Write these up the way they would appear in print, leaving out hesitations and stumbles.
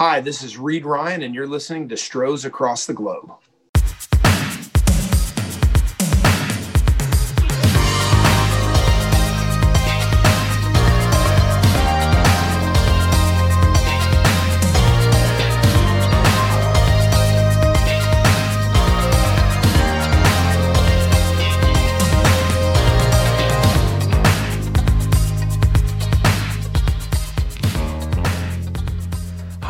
Hi, this is Reid Ryan, and you're listening to Stros Across the Globe.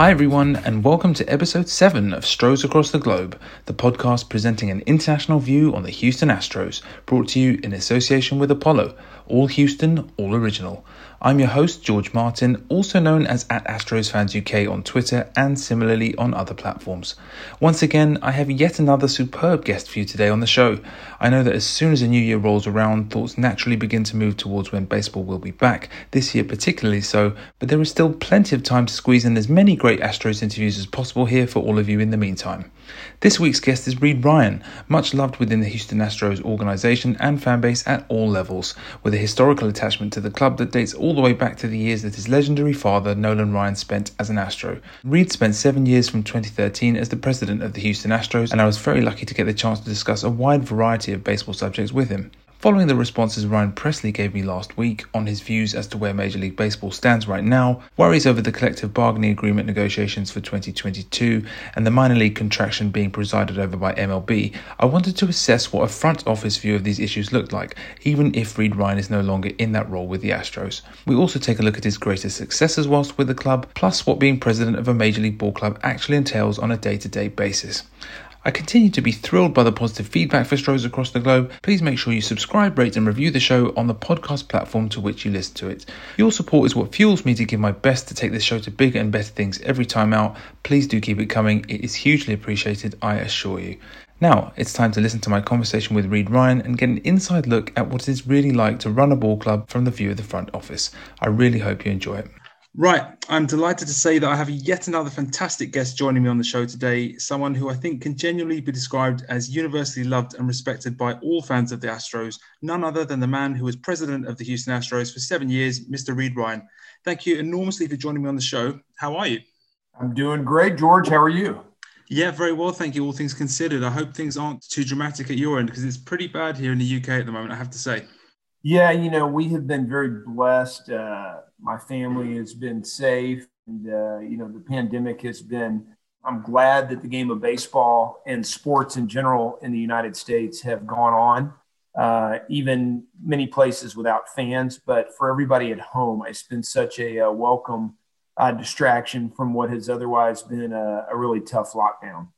Hi everyone, and welcome to episode 7 of Stros Across the Globe, the podcast presenting an international view on the Houston Astros, brought to you in association with Apollo, all Houston, all original. I'm your host, George Martin, also known as @AstrosFansUK on Twitter and similarly on other platforms. Once again, I have yet another superb guest for you today on the show. I know that as soon as the new year rolls around, thoughts naturally begin to move towards when baseball will be back, this year particularly so, but there is still plenty of time to squeeze in as many great Astros interviews as possible here for all of you in the meantime. This week's guest is Reid Ryan, much loved within the Houston Astros organization and fan base at all levels, with a historical attachment to the club that dates all the way back to the years that his legendary father, Nolan Ryan, spent as an Astro. Reid spent 7 years from 2013 as the president of the Houston Astros, and I was very lucky to get the chance to discuss a wide variety of baseball subjects with him. Following the responses Ryan Pressly gave me last week on his views as to where Major League Baseball stands right now, worries over the collective bargaining agreement negotiations for 2022 and the minor league contraction being presided over by MLB, I wanted to assess what a front office view of these issues looked like, even if Reid Ryan is no longer in that role with the Astros. We also take a look at his greatest successes whilst with the club, plus what being president of a Major League ball club actually entails on a day-to-day basis. I continue to be thrilled by the positive feedback for Stros Across the Globe. Please make sure you subscribe, rate and review the show on the podcast platform to which you listen to it. Your support is what fuels me to give my best to take this show to bigger and better things every time out. Please do keep it coming. It is hugely appreciated, I assure you. Now, it's time to listen to my conversation with Reid Ryan and get an inside look at what it is really like to run a ball club from the view of the front office. I really hope you enjoy it. Right, I'm delighted to say that I have yet another fantastic guest joining me on the show today, someone who I think can genuinely be described as universally loved and respected by all fans of the Astros, none other than the man who was president of the Houston Astros for 7 years, Mr. Reid Ryan. Thank you enormously for joining me on the show. How are you? I'm doing great, George. How are you? Yeah, very well, thank you, all things considered. I hope things aren't too dramatic at your end, because it's pretty bad here in the UK at the moment, I have to say. Yeah, you know, we have been very blessed. My family has been safe. And, you know, the pandemic has been, I'm glad that the game of baseball and sports in general in the United States have gone on, even many places without fans. But for everybody at home, it's been such a welcome distraction from what has otherwise been a really tough lockdown.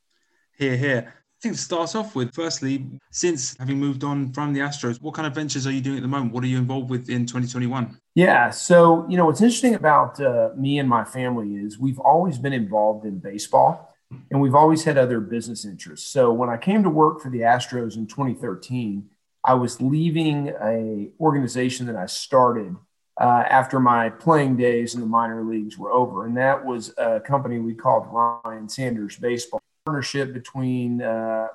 Hear, hear. I think to start off with, firstly, since having moved on from the Astros, what kind of ventures are you doing at the moment? What are you involved with in 2021? Yeah, so, you know, what's interesting about me and my family is we've always been involved in baseball and we've always had other business interests. So when I came to work for the Astros in 2013, I was leaving an organization that I started after my playing days in the minor leagues were over. And that was a company we called Ryan Sanders Baseball. Partnership between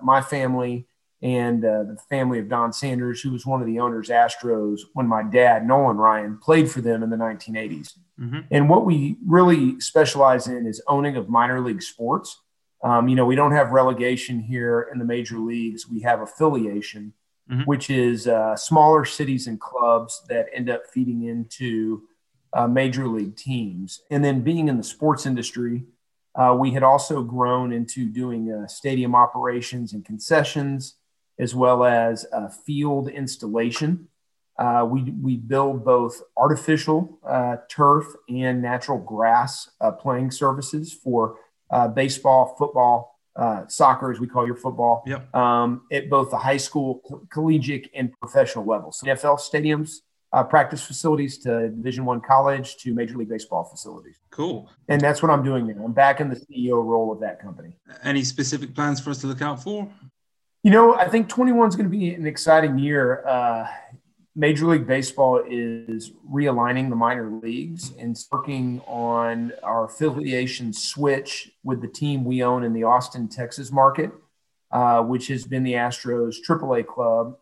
my family and the family of Don Sanders, who was one of the owners Astros when my dad, Nolan Ryan, played for them in the 1980s. Mm-hmm. And what we really specialize in is owning of minor league sports. You know, we don't have relegation here in the major leagues. We have affiliation, mm-hmm. which is smaller cities and clubs that end up feeding into major league teams. And then being in the sports industry, we had also grown into doing stadium operations and concessions, as well as field installation. We build both artificial turf and natural grass playing services for baseball, football, soccer, as we call your football, yep. At both the high school, collegiate, and professional levels. So NFL stadiums. Practice facilities to Division I college to Major League Baseball facilities. Cool. And that's what I'm doing now. I'm back in the CEO role of that company. Any specific plans for us to look out for? You know, I think 21 is going to be an exciting year. Major League Baseball is realigning the minor leagues and working on our affiliation switch with the team we own in the Austin, Texas market. which has been the Astros AAA club,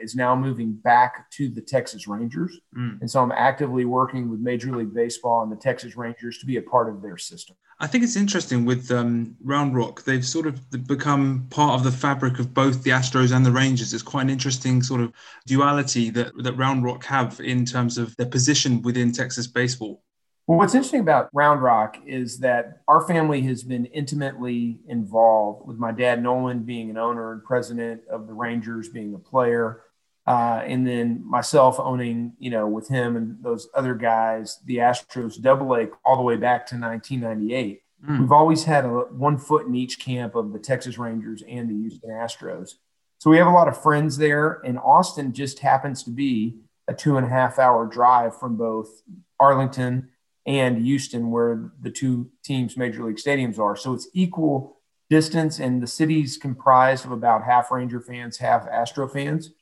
is now moving back to the Texas Rangers. And so I'm actively working with Major League Baseball and the Texas Rangers to be a part of their system. I think it's interesting with Round Rock, they've sort of become part of the fabric of both the Astros and the Rangers. It's quite an interesting sort of duality that Round Rock have in terms of their position within Texas baseball. Well, what's interesting about Round Rock is that our family has been intimately involved with my dad, Nolan, being an owner and president of the Rangers, being a player, and then myself owning, with him and those other guys, the Astros AA all the way back to 1998. We've always had one foot in each camp of the Texas Rangers and the Houston Astros. So we have a lot of friends there, and Austin just happens to be a 2.5-hour drive from both Arlington and Houston, where the two teams' major league stadiums are. So it's equal distance, and the city's comprised of about half Ranger fans, half Astro fans.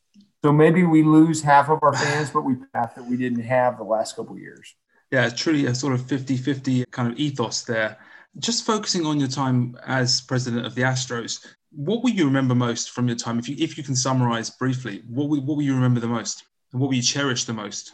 So maybe we lose half of our fans, but we path that we didn't have the last couple of years. Yeah, it's truly a sort of 50-50 kind of ethos there. Just focusing on your time as president of the Astros, what will you remember most from your time? If you can summarize briefly, what will you remember the most? And what will you cherish the most?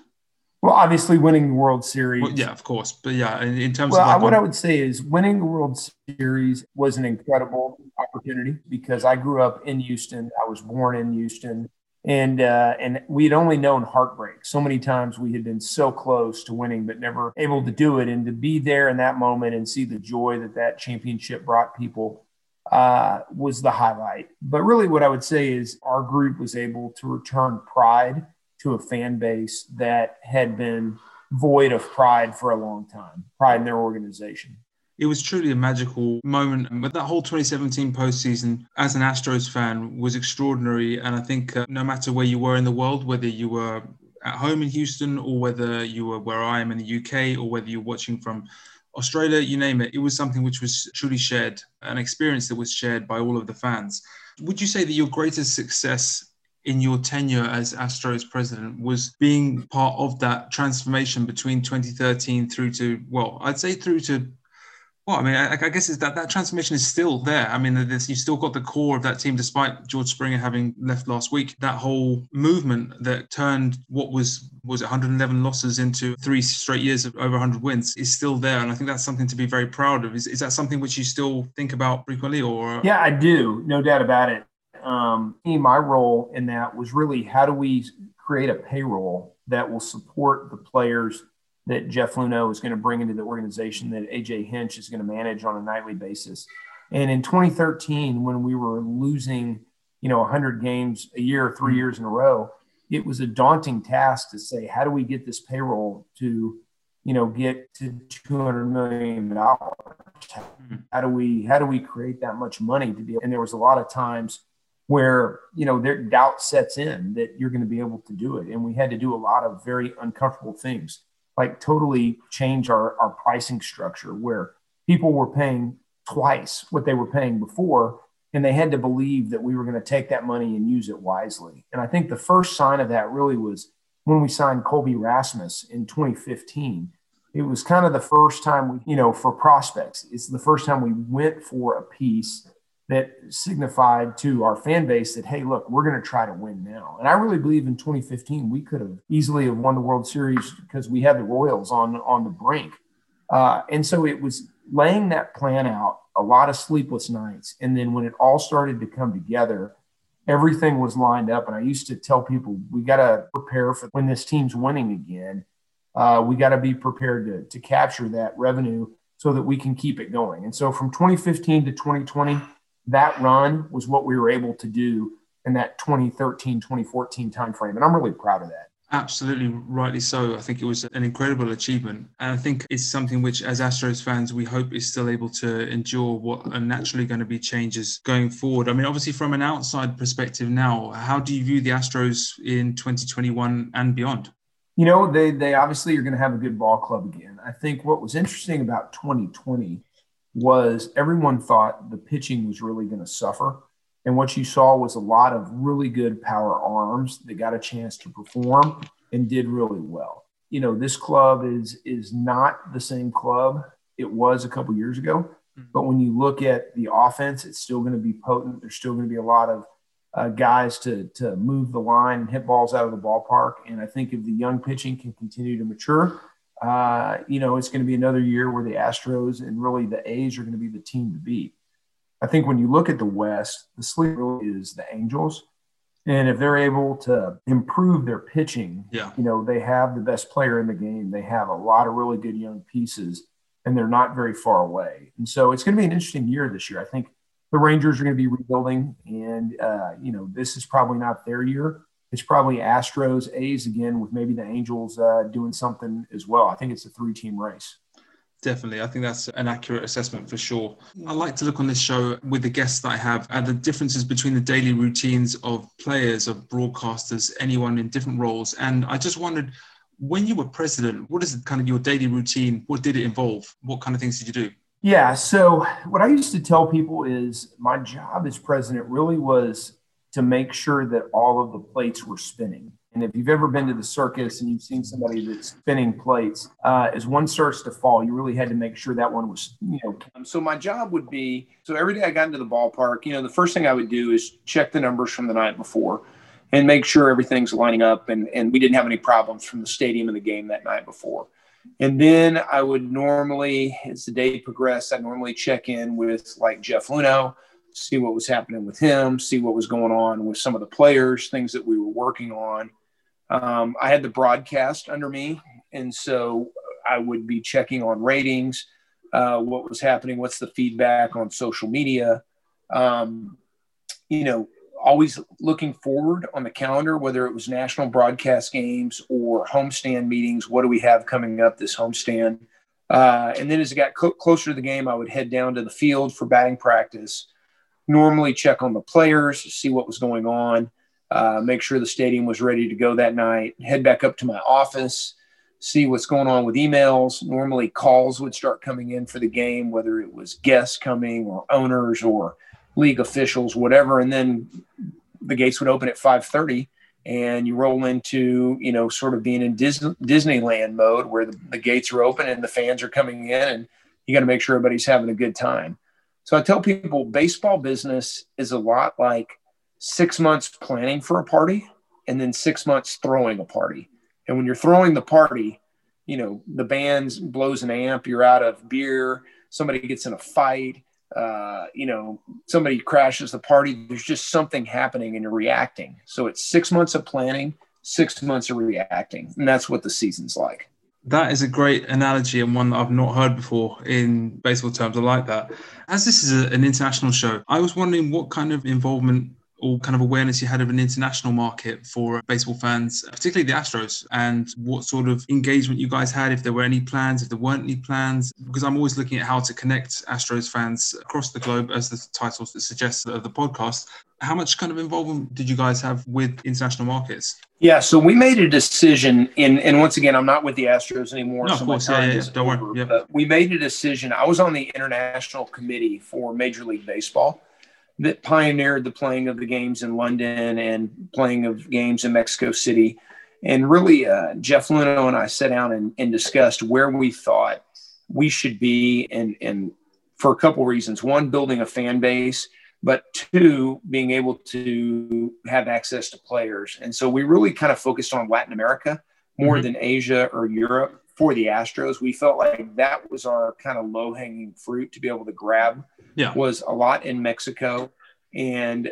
Well, obviously winning the World Series. Well, yeah, of course. But yeah, in terms of what I would say is winning the World Series was an incredible opportunity because I grew up in Houston. I was born in Houston. And we had only known heartbreak. So many times we had been so close to winning, but never able to do it. And to be there in that moment and see the joy that championship brought people was the highlight. But really what I would say is our group was able to return pride to a fan base that had been void of pride for a long time, pride in their organization. It was truly a magical moment. But that whole 2017 postseason as an Astros fan was extraordinary. And I think no matter where you were in the world, whether you were at home in Houston or whether you were where I am in the UK or whether you're watching from Australia, you name it, it was something which was truly shared, an experience that was shared by all of the fans. Would you say that your greatest success in your tenure as Astros president was being part of that transformation between 2013 I guess is that transformation is still there. I mean, you've still got the core of that team, despite George Springer having left last week. That whole movement that turned what was 111 losses into 3 straight years of over 100 wins is still there. And I think that's something to be very proud of. Is that something which you still think about frequently? Or yeah, I do. No doubt about it. My role in that was really how do we create a payroll that will support the players that Jeff Luhnow is going to bring into the organization, that AJ Hinch is going to manage on a nightly basis. And in 2013, when we were losing, 100 games a year, 3 years in a row, it was a daunting task to say, how do we get this payroll to, get to $200 million? How do we create that much money to be? And there was a lot of times where, their doubt sets in that you're going to be able to do it. And we had to do a lot of very uncomfortable things, like totally change our pricing structure where people were paying twice what they were paying before. And they had to believe that we were going to take that money and use it wisely. And I think the first sign of that really was when we signed Colby Rasmus in 2015. It was kind of the first time we, for prospects, it's the first time we went for a piece that signified to our fan base that, hey, look, we're going to try to win now. And I really believe in 2015, we could have easily have won the World Series because we had the Royals on the brink. And so it was laying that plan out, a lot of sleepless nights. And then when it all started to come together, everything was lined up. And I used to tell people, we got to prepare for when this team's winning again. We got to be prepared to capture that revenue so that we can keep it going. And so from 2015 to 2020, that run was what we were able to do in that 2013, 2014 timeframe. And I'm really proud of that. Absolutely, rightly so. I think it was an incredible achievement. And I think it's something which, as Astros fans, we hope is still able to endure what are naturally going to be changes going forward. I mean, obviously, from an outside perspective now, how do you view the Astros in 2021 and beyond? They obviously are going to have a good ball club again. I think what was interesting about 2020 was everyone thought the pitching was really going to suffer. And what you saw was a lot of really good power arms that got a chance to perform and did really well. This club is not the same club it was a couple years ago. But when you look at the offense, it's still going to be potent. There's still going to be a lot of guys to move the line and hit balls out of the ballpark. And I think if the young pitching can continue to mature, it's going to be another year where the Astros and really the A's are going to be the team to beat. I think when you look at the West, the sleeper is the Angels. And if they're able to improve their pitching, they have the best player in the game. They have a lot of really good young pieces, and they're not very far away. And so it's going to be an interesting year this year. I think the Rangers are going to be rebuilding, and, this is probably not their year. It's probably Astros, A's again, with maybe the Angels doing something as well. I think it's a three-team race. Definitely. I think that's an accurate assessment for sure. I like to look on this show with the guests that I have at the differences between the daily routines of players, of broadcasters, anyone in different roles. And I just wondered, when you were president, what is kind of your daily routine? What did it involve? What kind of things did you do? Yeah. So what I used to tell people is my job as president really was to make sure that all of the plates were spinning. And if you've ever been to the circus and you've seen somebody that's spinning plates, as one starts to fall, you really had to make sure that one was, So my job would be, so every day I got into the ballpark, the first thing I would do is check the numbers from the night before and make sure everything's lining up. And we didn't have any problems from the stadium and the game that night before. And then I would normally, as the day progressed, I'd normally check in with like Jeff Luhnow, see what was happening with him, see what was going on with some of the players, things that we were working on. I had the broadcast under me, and so I would be checking on ratings, what was happening, what's the feedback on social media, always looking forward on the calendar, whether it was national broadcast games or homestand meetings. What do we have coming up this homestand? And then as it got closer to the game, I would head down to the field for batting practice, normally check on the players, see what was going on, make sure the stadium was ready to go that night, head back up to my office, see what's going on with emails. Normally calls would start coming in for the game, whether it was guests coming or owners or league officials, whatever. And then the gates would open at 5:30 and you roll into, sort of being in Disneyland mode where the gates are open and the fans are coming in and you got to make sure everybody's having a good time. So I tell people baseball business is a lot like 6 months planning for a party and then 6 months throwing a party. And when you're throwing the party, the band blows an amp, you're out of beer, somebody gets in a fight, somebody crashes the party. There's just something happening and you're reacting. So it's 6 months of planning, 6 months of reacting. And that's what the season's like. That is a great analogy and one that I've not heard before in baseball terms. I like that. As this is an international show, I was wondering what kind of involvement or kind of awareness you had of an international market for baseball fans, particularly the Astros, and what sort of engagement you guys had, if there were any plans, if there weren't any plans, because I'm always looking at how to connect Astros fans across the globe, as the title suggests of the podcast. How much kind of involvement did you guys have with international markets? Yeah, so we made a decision, and once again, I'm not with the Astros anymore. No, so of course, don't worry. Yep. But we made a decision. I was on the international committee for Major League Baseball, that pioneered the playing of the games in London and playing of games in Mexico City. And really, Jeff Luhnow and I sat down and discussed where we thought we should be, and for a couple reasons. One, building a fan base, but two, being able to have access to players. And so we really kind of focused on Latin America more than Asia or Europe for the Astros. We felt like that was our kind of low-hanging fruit to be able to grab. Yeah. Was a lot in Mexico and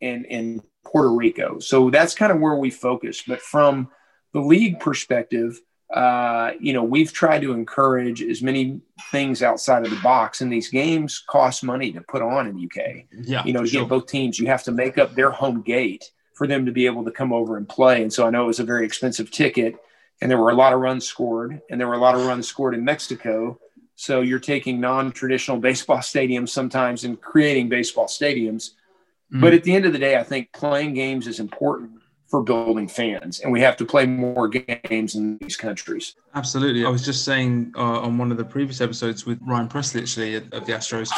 in Puerto Rico. So that's kind of where we focus. But from the league perspective, we've tried to encourage as many things outside of the box. And these games cost money to put on in the UK. Yeah, to get both teams, you have to make up their home gate for them to be able to come over and play. And so I know it was a very expensive ticket, and there were a lot of runs scored, and there were a lot of runs scored in Mexico. So you're taking non-traditional baseball stadiums sometimes and creating baseball stadiums. But at the end of the day, I think playing games is important for building fans, and we have to play more games in these countries. Absolutely. I was just saying on one of the previous episodes with Ryan Pressly, actually, of the Astros,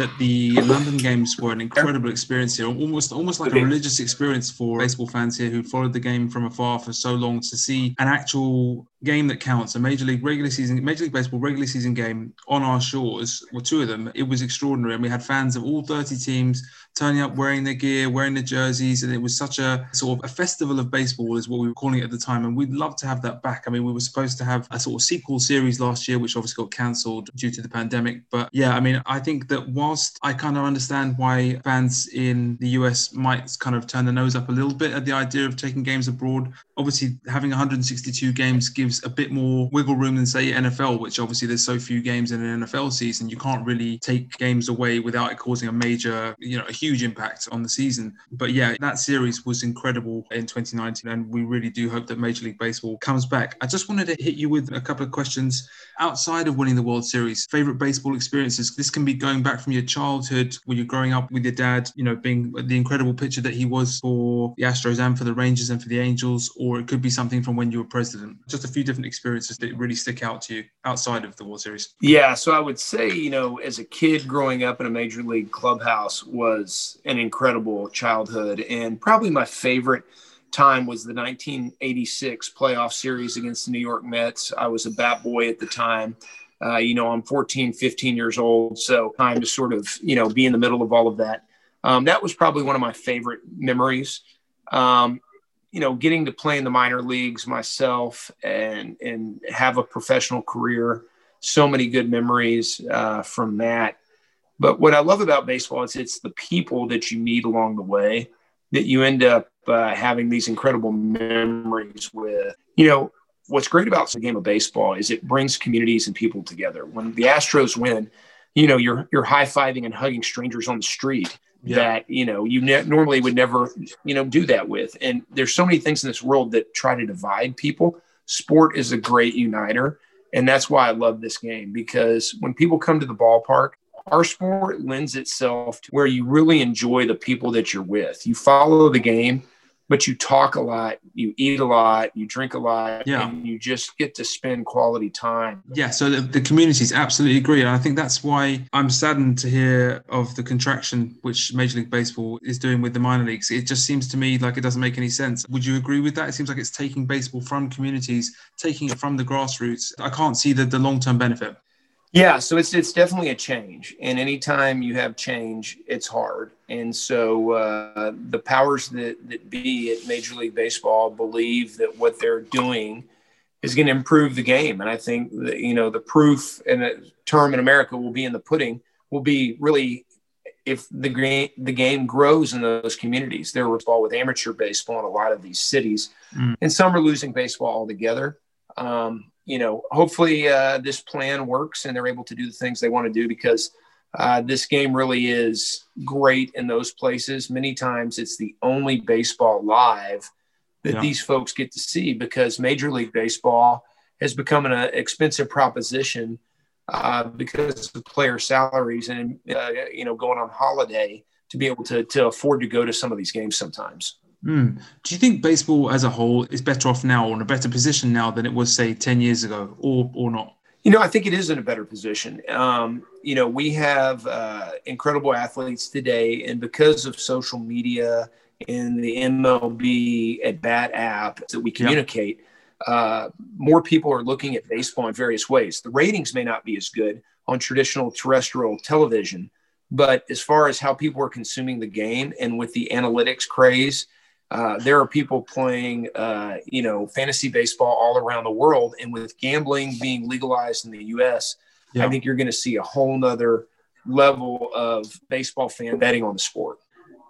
that the London games were an incredible experience here, almost like a religious experience for baseball fans here who followed the game from afar for so long, to see an actual game that counts, a Major League Baseball regular season game on our shores, or two of them. It was extraordinary, and we had fans of all 30 teams turning up, wearing their gear, wearing their jerseys, and it was such a sort of a festival of baseball is what we were calling it at the time, and we'd love to have that back. I mean, we were supposed to have a sort of sequel series last year, which obviously got cancelled due to the pandemic, but yeah, I mean, I think that whilst I kind of understand why fans in the US might kind of turn their nose up a little bit at the idea of taking games abroad, obviously having 162 games gives a bit more wiggle room than, say, NFL, which obviously there's so few games in an NFL season. You can't really take games away without it causing a major, a huge impact on the season. But yeah, that series was incredible in 2019, and we really do hope that Major League Baseball comes back. I just wanted to hit you with a couple of questions outside of winning the World Series. Favorite baseball experiences? This can be going back from your childhood when you're growing up with your dad, being the incredible pitcher that he was for the Astros and for the Rangers and for the Angels, or it could be something from when you were president. Just a few different experiences that really stick out to you outside of the World Series. Yeah, so I would say, as a kid growing up in a major league clubhouse was an incredible childhood, and probably my favorite time was the 1986 playoff series against the New York Mets. I was a bat boy at the time. I'm 14, 15 years old, so time to sort of, be in the middle of all of that. That was probably one of my favorite memories. Getting to play in the minor leagues myself and have a professional career, so many good memories from that. But what I love about baseball is it's the people that you meet along the way that you end up having these incredible memories with. What's great about the game of baseball is it brings communities and people together. When the Astros win, you're high-fiving and hugging strangers on the street. Yeah. That, normally would never, do that with. And there's so many things in this world that try to divide people. Sport is a great uniter. And that's why I love this game, because when people come to the ballpark, our sport lends itself to where you really enjoy the people that you're with. You follow the game, but you talk a lot, you eat a lot, you drink a lot, and you just get to spend quality time. Yeah, so the communities absolutely agree. And I think that's why I'm saddened to hear of the contraction which Major League Baseball is doing with the minor leagues. It just seems to me like it doesn't make any sense. Would you agree with that? It seems like it's taking baseball from communities, taking it from the grassroots. I can't see the long-term benefit. Yeah, so it's definitely a change, and anytime you have change, it's hard. And so the powers that be at Major League Baseball believe that what they're doing is going to improve the game. And I think that, the proof and a term in America will be in the pudding, will be really if the game grows in those communities. They're involved with amateur baseball in a lot of these cities, and some are losing baseball altogether. Hopefully this plan works and they're able to do the things they want to do, because this game really is great in those places. Many times it's the only baseball live that these folks get to see, because Major League Baseball has become an expensive proposition because of player salaries and, going on holiday to be able to afford to go to some of these games sometimes. Do you think baseball as a whole is better off now, or in a better position now than it was, say, 10 years ago, or not? I think it is in a better position. We have incredible athletes today, and because of social media and the MLB At Bat app that we communicate, more people are looking at baseball in various ways. The ratings may not be as good on traditional terrestrial television, but as far as how people are consuming the game, and with the analytics craze, there are people playing, fantasy baseball all around the world. And with gambling being legalized in the U.S., I think you're going to see a whole nother level of baseball fan betting on the sport.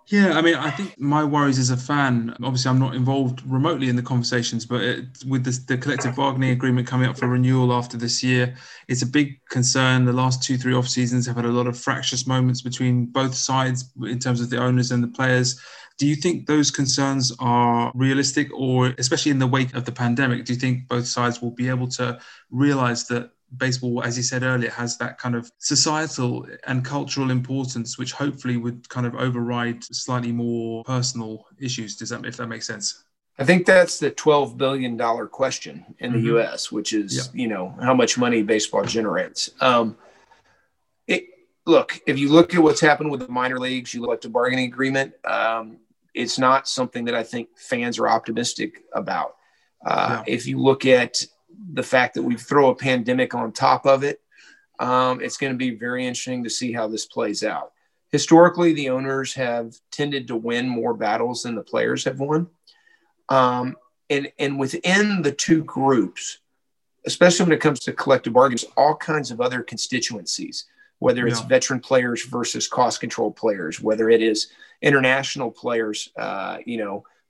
Yeah, I mean, I think my worries as a fan, obviously I'm not involved remotely in the conversations, but with the collective bargaining agreement coming up for renewal after this year, it's a big concern. The last 2-3 off seasons have had a lot of fractious moments between both sides in terms of the owners and the players. Do you think those concerns are realistic, or especially in the wake of the pandemic, do you think both sides will be able to realize that baseball, as you said earlier, has that kind of societal and cultural importance, which hopefully would kind of override slightly more personal issues? If that makes sense? I think that's the $12 billion question in the U.S., which is, how much money baseball generates. look, if you look at what's happened with the minor leagues, you look at the bargaining agreement, it's not something that I think fans are optimistic about. No. If you look at the fact that we throw a pandemic on top of it, it's going to be very interesting to see how this plays out. Historically, the owners have tended to win more battles than the players have won. And within the two groups, especially when it comes to collective bargains, all kinds of other constituencies, whether it's veteran players versus cost control players, whether it is international players,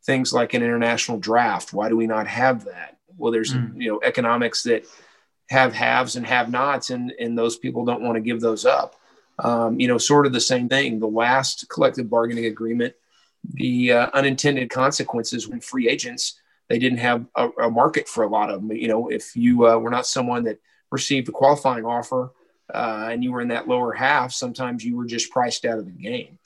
things like an international draft. Why do we not have that? Well, there's, economics that have haves and have nots, and those people don't want to give those up. Sort of the same thing. The last collective bargaining agreement, the unintended consequences when free agents, they didn't have a market for a lot of them. You know, if you were not someone that received a qualifying offer and you were in that lower half, sometimes you were just priced out of the game.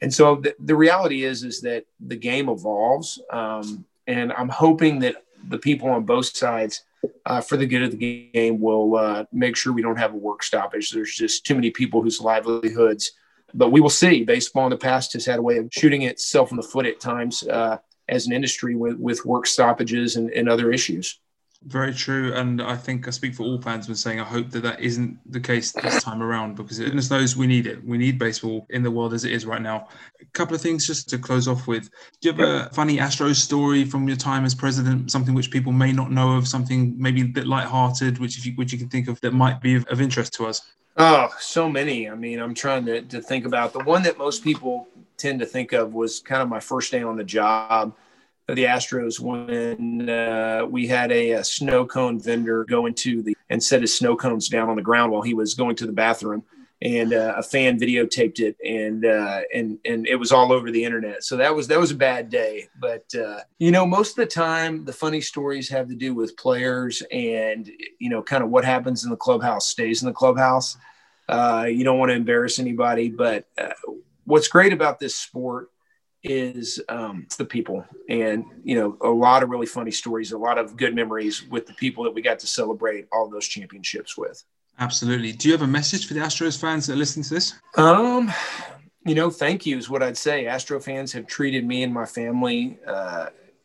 And so the reality is that the game evolves. And I'm hoping that the people on both sides, for the good of the game, will make sure we don't have a work stoppage. There's just too many people whose livelihoods, but we will see. Baseball in the past has had a way of shooting itself in the foot at times as an industry with work stoppages and other issues. Very true. And I think I speak for all fans when saying I hope that that isn't the case this time around, because goodness knows we need it. We need baseball in the world as it is right now. A couple of things just to close off with. Do you have a funny Astros story from your time as president, something which people may not know of, something maybe a bit lighthearted, which you can think of that might be of interest to us? Oh, so many. I mean, I'm trying to think about. The one that most people tend to think of was kind of my first day on the job. The Astros, when we had a snow cone vendor go into and set his snow cones down on the ground while he was going to the bathroom, and a fan videotaped it, and it was all over the internet. So that was a bad day. But most of the time, the funny stories have to do with players, and kind of what happens in the clubhouse stays in the clubhouse. You don't want to embarrass anybody, but what's great about this sport is it's the people, and a lot of really funny stories, a lot of good memories with the people that we got to celebrate all those championships with. Absolutely. Do you have a message for the Astros fans that are listening to this? Thank you is what I'd say. Astro fans have treated me and my family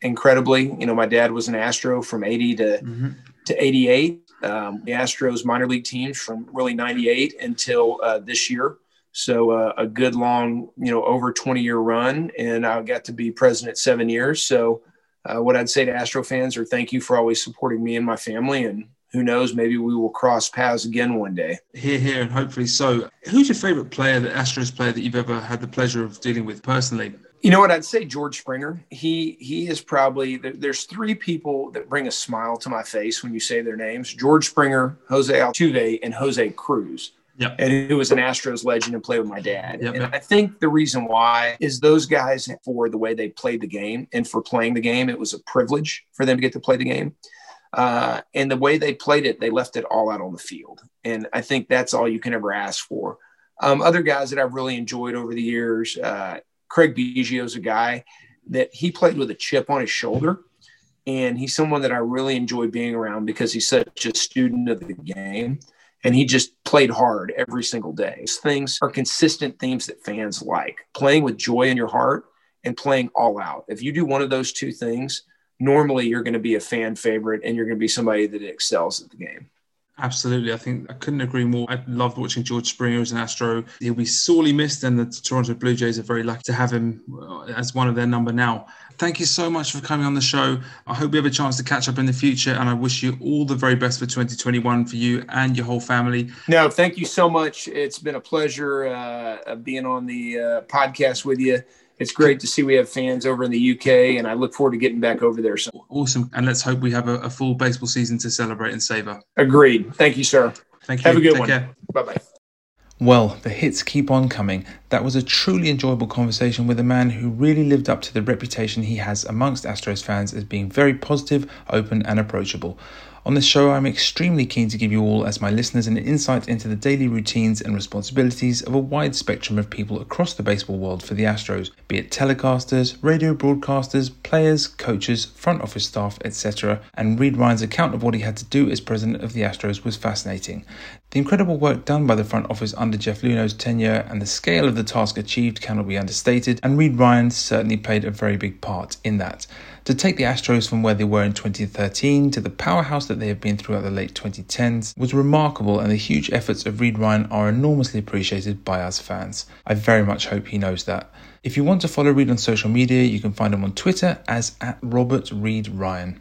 incredibly. My dad was an Astro from 80 to 88. The Astros minor league teams from really 98 until this year. So a good long, over 20-year run, and I got to be president 7 years. So what I'd say to Astro fans are thank you for always supporting me and my family, and who knows, maybe we will cross paths again one day. Hear, hear, and hopefully so. Who's your favorite player, the Astros player that you've ever had the pleasure of dealing with personally? You know what, I'd say George Springer. He is probably – there's three people that bring a smile to my face when you say their names: George Springer, Jose Altuve, and Jose Cruz. Yep. And who was an Astros legend and played with my dad. Yep. And I think the reason why is those guys, for the way they played the game and for playing the game, it was a privilege for them to get to play the game. And the way they played it, they left it all out on the field. And I think that's all you can ever ask for. Other guys that I've really enjoyed over the years, Craig Biggio is a guy that he played with a chip on his shoulder. And he's someone that I really enjoy being around because he's such a student of the game. And he just played hard every single day. Those things are consistent themes that fans like: playing with joy in your heart and playing all out. If you do one of those two things, normally you're going to be a fan favorite and you're going to be somebody that excels at the game. Absolutely. I think I couldn't agree more. I loved watching George Springer as an Astro. He'll be sorely missed, and the Toronto Blue Jays are very lucky to have him as one of their number now. Thank you so much for coming on the show. I hope we have a chance to catch up in the future, and I wish you all the very best for 2021 for you and your whole family. No, thank you so much. It's been a pleasure being on the podcast with you. It's great to see we have fans over in the UK, and I look forward to getting back over there. Awesome. And let's hope we have a full baseball season to celebrate and savor. Agreed. Thank you, sir. Thank you. Have a good one. Take care. Bye-bye. Well, the hits keep on coming. That was a truly enjoyable conversation with a man who really lived up to the reputation he has amongst Astros fans as being very positive, open, and approachable. On this show, I'm extremely keen to give you all, as my listeners, an insight into the daily routines and responsibilities of a wide spectrum of people across the baseball world for the Astros, be it telecasters, radio broadcasters, players, coaches, front office staff, etc. And Reid Ryan's account of what he had to do as president of the Astros was fascinating. The incredible work done by the front office under Jeff Luhnow's tenure and the scale of the task achieved cannot be understated, and Reid Ryan certainly played a very big part in that. To take the Astros from where they were in 2013 to the powerhouse that they have been throughout the late 2010s was remarkable, and the huge efforts of Reid Ryan are enormously appreciated by us fans. I very much hope he knows that. If you want to follow Reid on social media, you can find him on Twitter as @RobertReidRyan.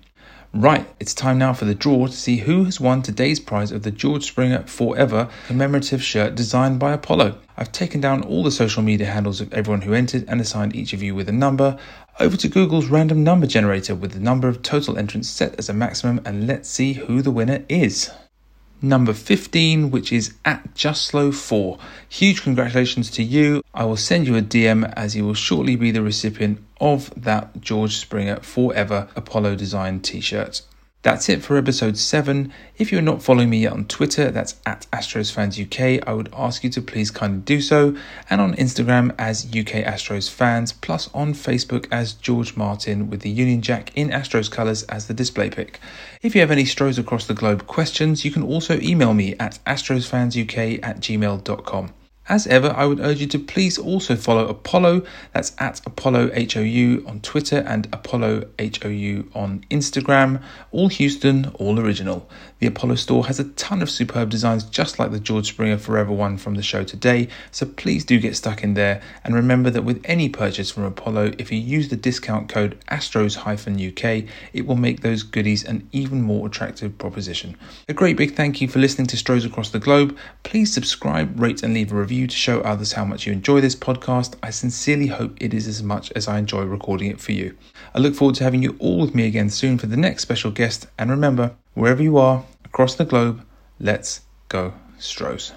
Right, it's time now for the draw to see who has won today's prize of the George Springer Forever commemorative shirt designed by Apollo. I've taken down all the social media handles of everyone who entered and assigned each of you with a number. Over to Google's random number generator with the number of total entrants set as a maximum, and let's see who the winner is. Number 15, which is @JustSlow4. Huge congratulations to you. I will send you a DM as you will shortly be the recipient of that George Springer Forever Apollo Design t-shirt. That's it for episode 7. If you're not following me yet on Twitter, that's @AstrosFansUK. I would ask you to please kindly do so, and on Instagram as UKAstrosFans, plus on Facebook as George Martin with the Union Jack in Astros colours as the display pic. If you have any Stros Across the Globe questions, you can also email me at astrosfansuk@gmail.com. As ever, I would urge you to please also follow Apollo, that's @ApolloHOU on Twitter and ApolloHOU on Instagram, all Houston, all original. The Apollo store has a ton of superb designs just like the George Springer Forever one from the show today, so please do get stuck in there, and remember that with any purchase from Apollo, if you use the discount code ASTROS-UK, it will make those goodies an even more attractive proposition. A great big thank you for listening to Stros Across the Globe. Please subscribe, rate and leave a review to show others how much you enjoy this podcast. I sincerely hope it is as much as I enjoy recording it for you. I look forward to having you all with me again soon for the next special guest, and remember, wherever you are, across the globe, let's go Stros.